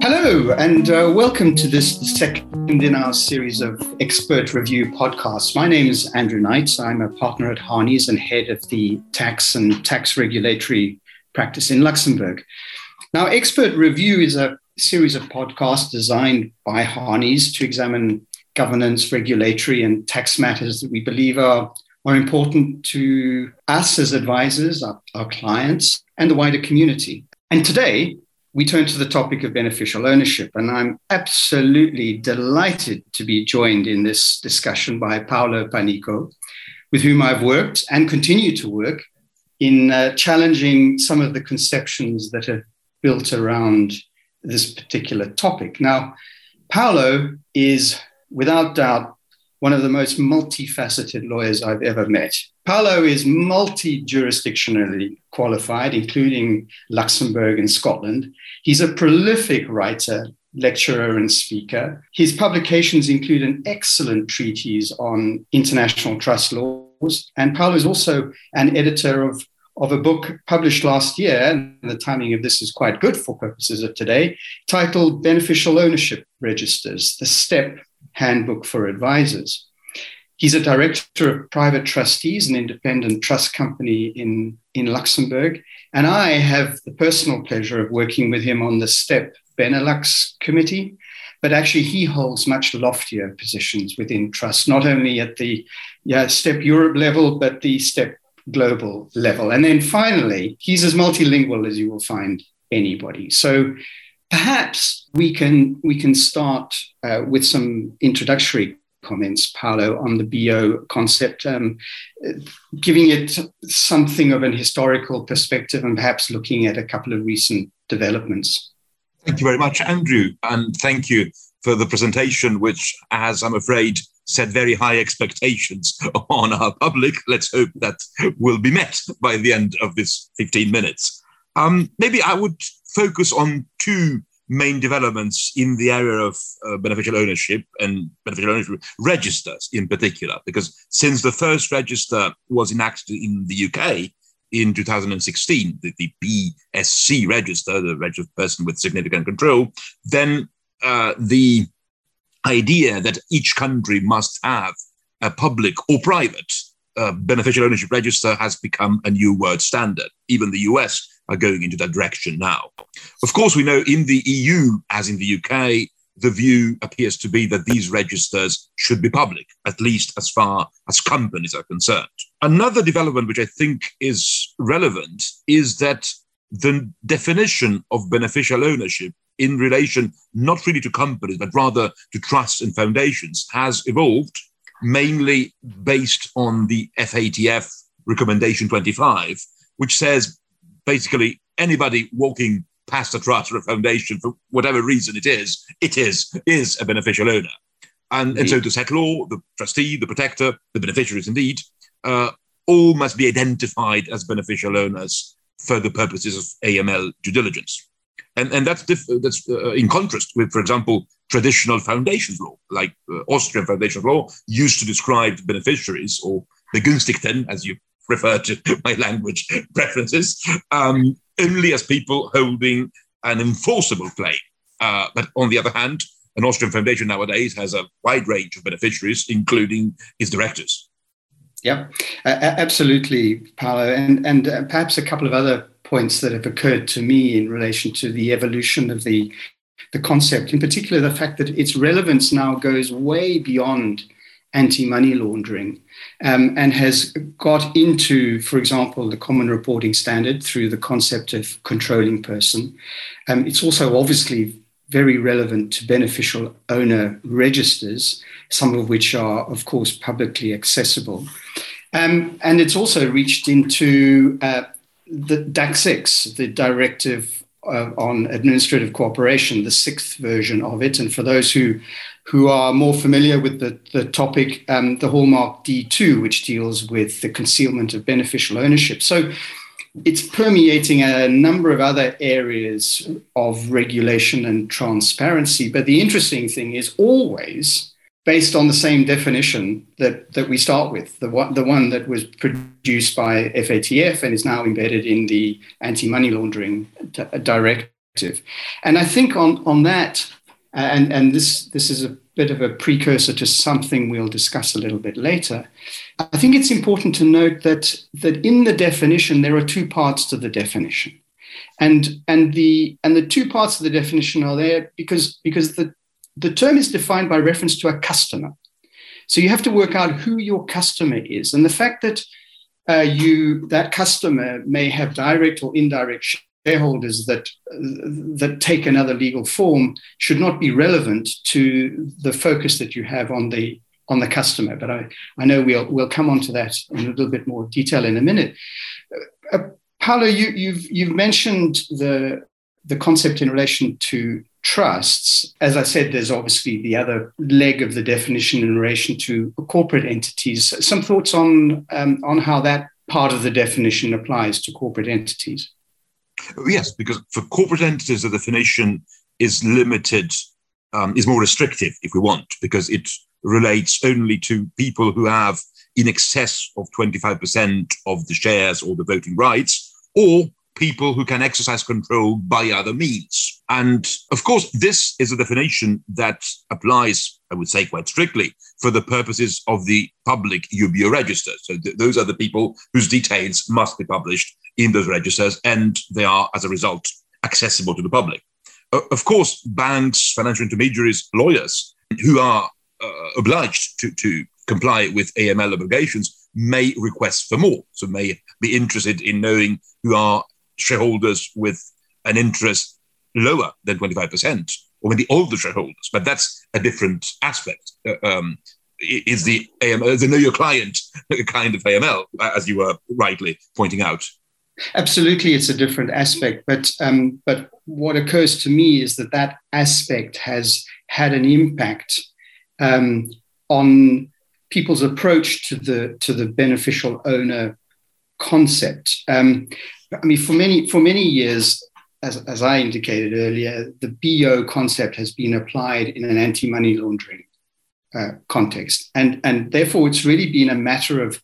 Hello, and welcome to this second in our series of expert review podcasts. My name is Andrew Knights. I'm a partner at Harney's and head of the tax and tax regulatory practice in Luxembourg. Now, expert review is a series of podcasts designed by Harney's to examine governance, regulatory, and tax matters that we believe are important to us as advisors, our clients, and the wider community. And today, we turn to the topic of beneficial ownership, and I'm absolutely delighted to be joined in this discussion by Paolo Panico, with whom I've worked and continue to work in challenging some of the conceptions that are built around this particular topic. Now, Paolo is, without doubt, one of the most multifaceted lawyers I've ever met. Paolo is multi-jurisdictionally qualified, including Luxembourg and Scotland. He's a prolific writer, lecturer, and speaker. His publications include an excellent treatise on international trust laws. And Paolo is also an editor of a book published last year, and the timing of this is quite good for purposes of today, titled Beneficial Ownership Registers, the STEP Handbook for Advisors. He's a director of private trustees, an independent trust company in Luxembourg. And I have the personal pleasure of working with him on the STEP Benelux committee. But actually, he holds much loftier positions within trust, not only at the STEP Europe level, but the STEP global level. And then finally, he's as multilingual as you will find anybody. So perhaps we can start with some introductory comments, Paolo, on the BO concept, giving it something of an historical perspective and perhaps looking at a couple of recent developments. Thank you very much, Andrew, and thank you for the presentation, which has, I'm afraid, set very high expectations on our public. Let's hope that will be met by the end of this 15 minutes. Maybe I would focus on two main developments in the area of beneficial ownership and beneficial ownership registers in particular, because since the first register was enacted in the UK in 2016, the PSC register, the Register of Persons with Significant Control, then the idea that each country must have a public or private beneficial ownership register has become a new world standard. Even the US are going into that direction now. Of course, we know in the EU, as in the UK, the view appears to be that these registers should be public, at least as far as companies are concerned. Another development which I think is relevant is that the definition of beneficial ownership in relation not really to companies, but rather to trusts and foundations has evolved, mainly based on the FATF recommendation 25, which says basically anybody walking past a trust or a foundation for whatever reason it is a beneficial owner. And so to set law, the trustee, the protector, the beneficiaries indeed, all must be identified as beneficial owners for the purposes of AML due diligence. And that's in contrast with, for example, traditional foundations law, like Austrian foundations law used to describe beneficiaries or Begünstigten, as you refer to my language preferences, only as people holding an enforceable claim. But on the other hand, an Austrian foundation nowadays has a wide range of beneficiaries, including its directors. Yeah, absolutely, Paolo. And perhaps a couple of other points that have occurred to me in relation to the evolution of the concept, in particular the fact that its relevance now goes way beyond anti-money laundering and has got into, for example, the common reporting standard through the concept of controlling person. It's also obviously very relevant to beneficial owner registers, some of which are, of course, publicly accessible. And it's also reached into the DAC6, the Directive on Administrative Cooperation, the sixth version of it. And for those who are more familiar with the topic, the Hallmark D2, which deals with the concealment of beneficial ownership. So it's permeating a number of other areas of regulation and transparency. But the interesting thing is always based on the same definition that we start with, the one that was produced by FATF and is now embedded in the anti-money laundering directive. And I think on that, and this is a bit of a precursor to something we'll discuss a little bit later, I think it's important to note that in the definition, there are two parts to the definition. And the two parts of the definition are there because the term is defined by reference to a customer. So you have to work out who your customer is. And the fact that that customer may have direct or indirect shareholders that take another legal form should not be relevant to the focus that you have on the customer. But I know we'll come on to that in a little bit more detail in a minute. Paolo, you've mentioned the concept in relation to trusts. As I said, there's obviously the other leg of the definition in relation to corporate entities. Some thoughts on how that part of the definition applies to corporate entities? Yes, because for corporate entities, the definition is limited, is more restrictive, if we want, because it relates only to people who have in excess of 25% of the shares or the voting rights, or people who can exercise control by other means. And of course, this is a definition that applies, I would say, quite strictly for the purposes of the public UBO register. So those are the people whose details must be published in those registers, and they are, as a result, accessible to the public. Of course, banks, financial intermediaries, lawyers who are obliged to comply with AML obligations may request for more, so may be interested in knowing who are shareholders with an interest lower than 25%, or maybe all the shareholders, but that's a different aspect. Is the AML, the know your client kind of AML, as you were rightly pointing out? Absolutely, it's a different aspect, but what occurs to me is that aspect has had an impact on people's approach to the beneficial owner concept. I mean, for many years, as I indicated earlier, the BO concept has been applied in an anti-money laundering context, and therefore it's really been a matter of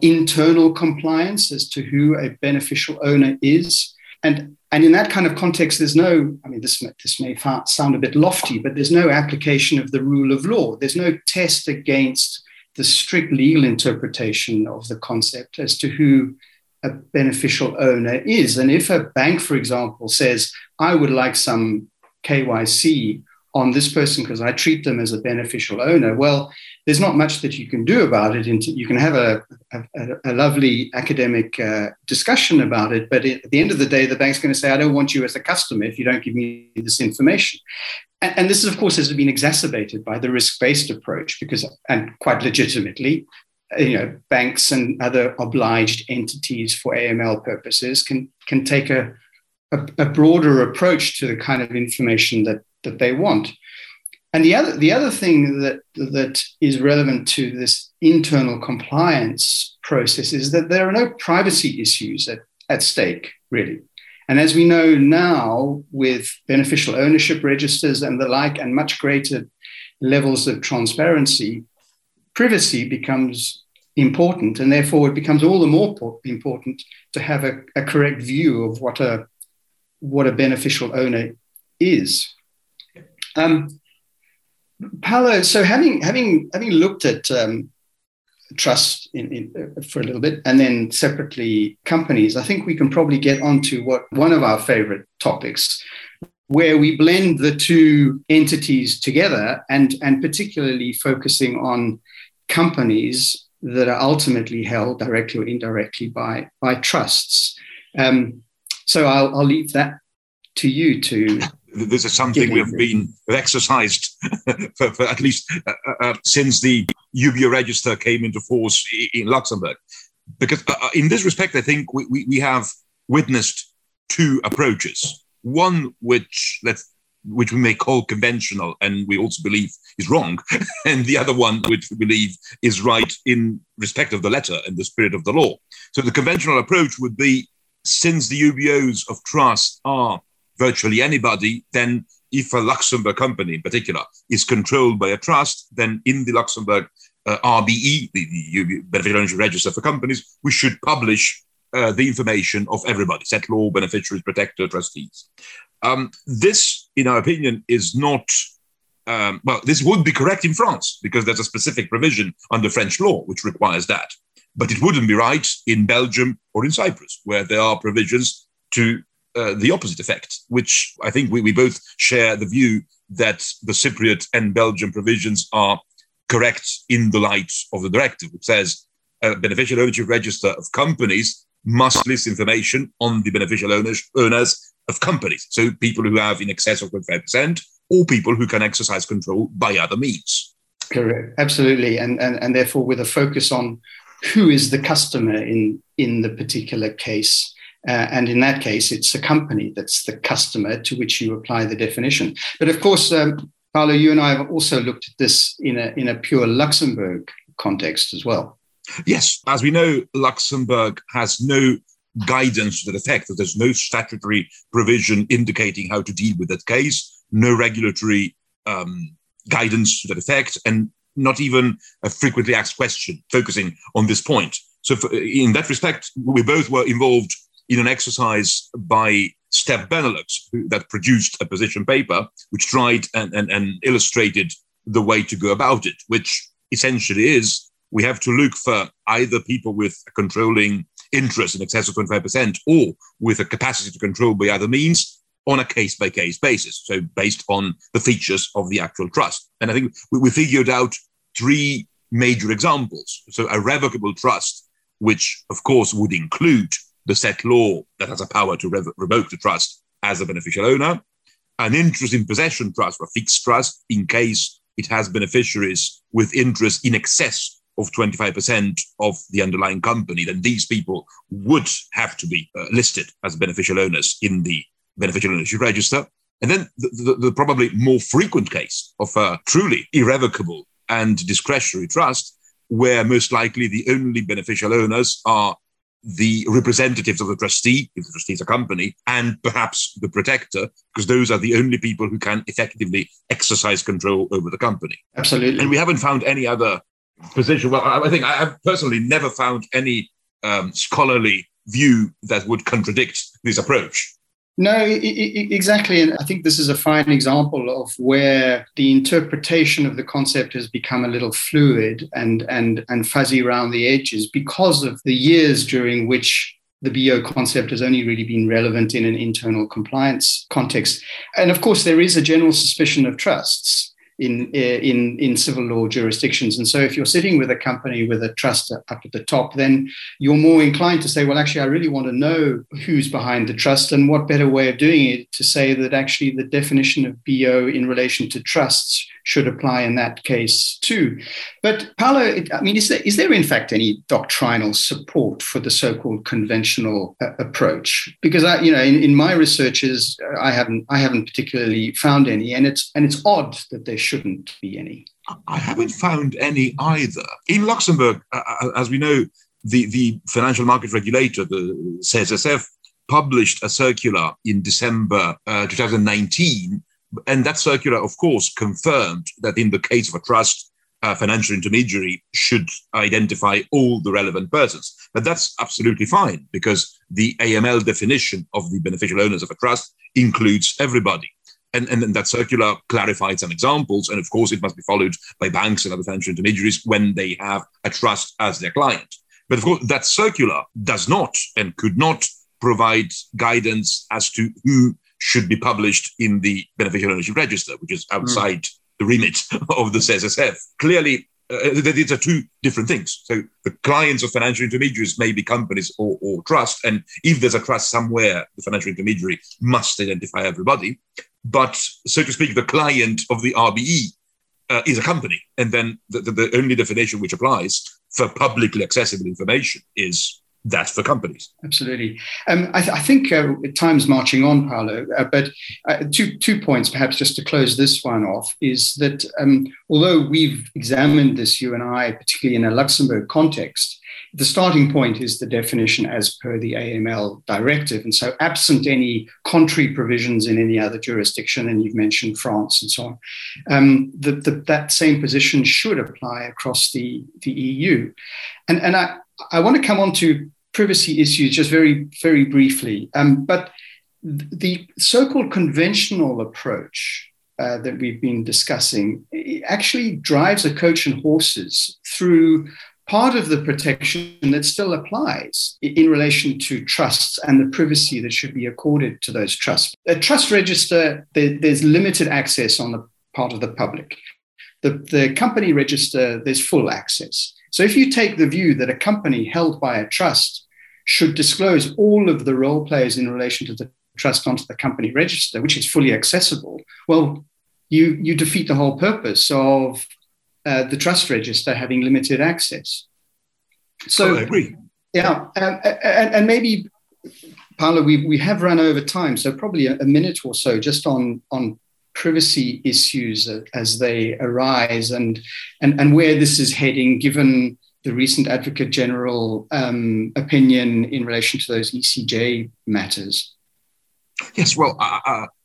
internal compliance as to who a beneficial owner is, and in that kind of context, there's no. I mean, this may sound a bit lofty, but there's no application of the rule of law. There's no test against the strict legal interpretation of the concept as to who a beneficial owner is. And if a bank, for example, says, I would like some KYC on this person because I treat them as a beneficial owner, well, there's not much that you can do about it. You can have a lovely academic discussion about it, but at the end of the day, the bank's going to say, I don't want you as a customer if you don't give me this information. And this, of course, has been exacerbated by the risk-based approach because, and quite legitimately, you know, banks and other obliged entities for AML purposes can take a broader approach to the kind of information that they want. And the other thing that is relevant to this internal compliance process is that there are no privacy issues at stake, really. And as we know now, with beneficial ownership registers and the like, and much greater levels of transparency, privacy becomes important, and therefore it becomes all the more important to have a correct view of what a beneficial owner is. Paolo, so having looked at trust for a little bit, and then separately companies, I think we can probably get onto one of our favorite topics, where we blend the two entities together, and particularly focusing on companies that are ultimately held directly or indirectly by trusts. So I'll leave that to you to. This is something we've exercised for at least since the UBO register came into force in Luxembourg. Because in this respect, I think we have witnessed two approaches. One which we may call conventional, and we also believe is wrong, and the other one which we believe is right in respect of the letter and the spirit of the law. So the conventional approach would be, since the UBOs of trust are virtually anybody, then if a Luxembourg company in particular is controlled by a trust, then in the Luxembourg RBE, the Beneficial Ownership Register for companies, we should publish the information of everybody, set law, beneficiaries, protector, trustees. This, in our opinion, is not... this would be correct in France because there's a specific provision under French law which requires that. But it wouldn't be right in Belgium or in Cyprus, where there are provisions to the opposite effect, which I think we both share the view that the Cypriot and Belgian provisions are correct in the light of the directive, which says a beneficial ownership register of companies must list information on the beneficial owners of companies. So people who have in excess of 25%, or people who can exercise control by other means. Correct, absolutely. And therefore with a focus on who is the customer in the particular case. And in that case, it's the company that's the customer to which you apply the definition. But of course, Paolo, you and I have also looked at this in a pure Luxembourg context as well. Yes. As we know, Luxembourg has no guidance to the effect that there's no statutory provision indicating how to deal with that case. No regulatory guidance to that effect, and not even a frequently asked question focusing on this point. So in that respect, we both were involved in an exercise by STEP Benelux that produced a position paper which tried and illustrated the way to go about it, which essentially is we have to look for either people with a controlling interest in excess of 25% or with a capacity to control by other means, on a case-by-case basis, so based on the features of the actual trust. And I think we figured out three major examples. So a revocable trust, which, of course, would include the set law that has a power to revoke the trust as a beneficial owner, an interest in possession trust or fixed trust in case it has beneficiaries with interest in excess of 25% of the underlying company, then these people would have to be listed as beneficial owners in the Beneficial Ownership Register, and then the probably more frequent case of a truly irrevocable and discretionary trust where most likely the only beneficial owners are the representatives of the trustee, if the trustee is a company, and perhaps the protector, because those are the only people who can effectively exercise control over the company. Absolutely. And we haven't found any other position. Well, I think I have personally never found any scholarly view that would contradict this approach. No, exactly. And I think this is a fine example of where the interpretation of the concept has become a little fluid and fuzzy around the edges because of the years during which the BO concept has only really been relevant in an internal compliance context. And of course, there is a general suspicion of trusts in civil law jurisdictions. And so if you're sitting with a company with a trust up at the top, then you're more inclined to say, well, actually, I really want to know who's behind the trust, and what better way of doing it to say that actually the definition of BO in relation to trusts should apply in that case too. But Paolo, I mean, is there in fact any doctrinal support for the so-called conventional approach? Because in my researches, I haven't particularly found any, and it's odd that there shouldn't be any. I haven't found any either. In Luxembourg, as we know, the financial market regulator, the CSSF, published a circular in December 2019. And that circular, of course, confirmed that in the case of a trust, a financial intermediary should identify all the relevant persons. But that's absolutely fine because the AML definition of the beneficial owners of a trust includes everybody. And that circular clarified some examples. And of course, it must be followed by banks and other financial intermediaries when they have a trust as their client. But of course, that circular does not and could not provide guidance as to who should be published in the Beneficial Ownership Register, which is outside the remit of the CSSF. Clearly, these are two different things. So the clients of financial intermediaries may be companies or trust, and if there's a trust somewhere, the financial intermediary must identify everybody. But, so to speak, the client of the RBE is a company, and then the only definition which applies for publicly accessible information is That's for companies. Absolutely. I think time's marching on, Paolo, but two points perhaps just to close this one off is that although we've examined this, you and I, particularly in a Luxembourg context, the starting point is the definition as per the AML directive. And so absent any contrary provisions in any other jurisdiction, and you've mentioned France and so on, that same position should apply across the EU. And I want to come on to privacy issues just very, very briefly. But the so-called conventional approach that we've been discussing actually drives a coach and horses through part of the protection that still applies in relation to trusts and the privacy that should be accorded to those trusts. A trust register, there's limited access on the part of the public. The company register, there's full access. So if you take the view that a company held by a trust should disclose all of the role players in relation to the trust onto the company register, which is fully accessible, well, you defeat the whole purpose of the trust register having limited access. So I agree. Yeah, and maybe, Paolo, we have run over time, so probably a minute or so just on privacy issues as they arise and where this is heading, given the recent Advocate General opinion in relation to those ECJ matters. Yes, well,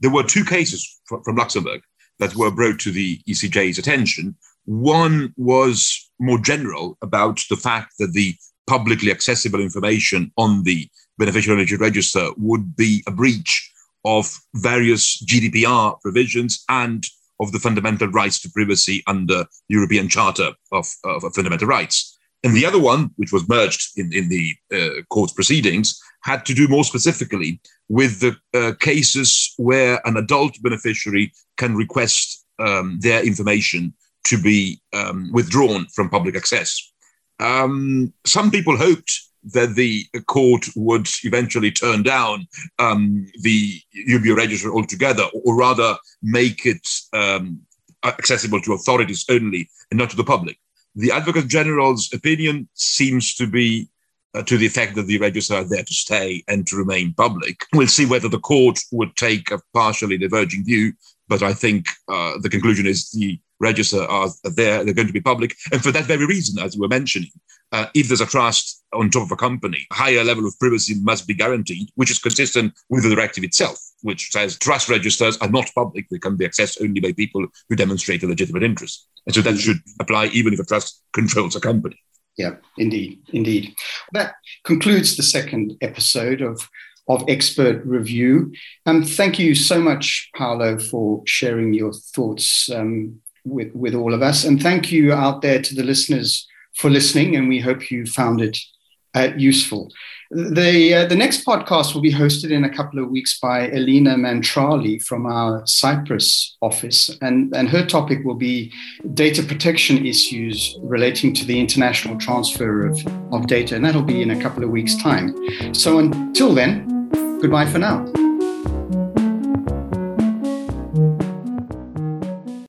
there were two cases from Luxembourg that were brought to the ECJ's attention. One was more general about the fact that the publicly accessible information on the Beneficial Ownership Register would be a breach of various GDPR provisions and of the fundamental rights to privacy under the European Charter of Fundamental Rights. And the other one, which was merged in the court's proceedings, had to do more specifically with the cases where an adult beneficiary can request their information to be withdrawn from public access. Some people hoped that the court would eventually turn down the UBO register altogether, or rather make it accessible to authorities only and not to the public. The Advocate General's opinion seems to be to the effect that the register are there to stay and to remain public. We'll see whether the court would take a partially diverging view, but I think the conclusion is the register are there, they're going to be public. And for that very reason, as we were mentioning, if there's a trust on top of a company, a higher level of privacy must be guaranteed, which is consistent with the directive itself, which says trust registers are not public. They can be accessed only by people who demonstrate a legitimate interest. And so that should apply even if a trust controls a company. Yeah, indeed. That concludes the second episode of Expert Review. Thank you so much, Paolo, for sharing your thoughts with all of us. And thank you out there to the listeners for listening, and we hope you found it useful. The next podcast will be hosted in a couple of weeks by Elena Mantrali from our Cyprus office, and her topic will be data protection issues relating to the international transfer of data, and that'll be in a couple of weeks' time. So until then, goodbye for now.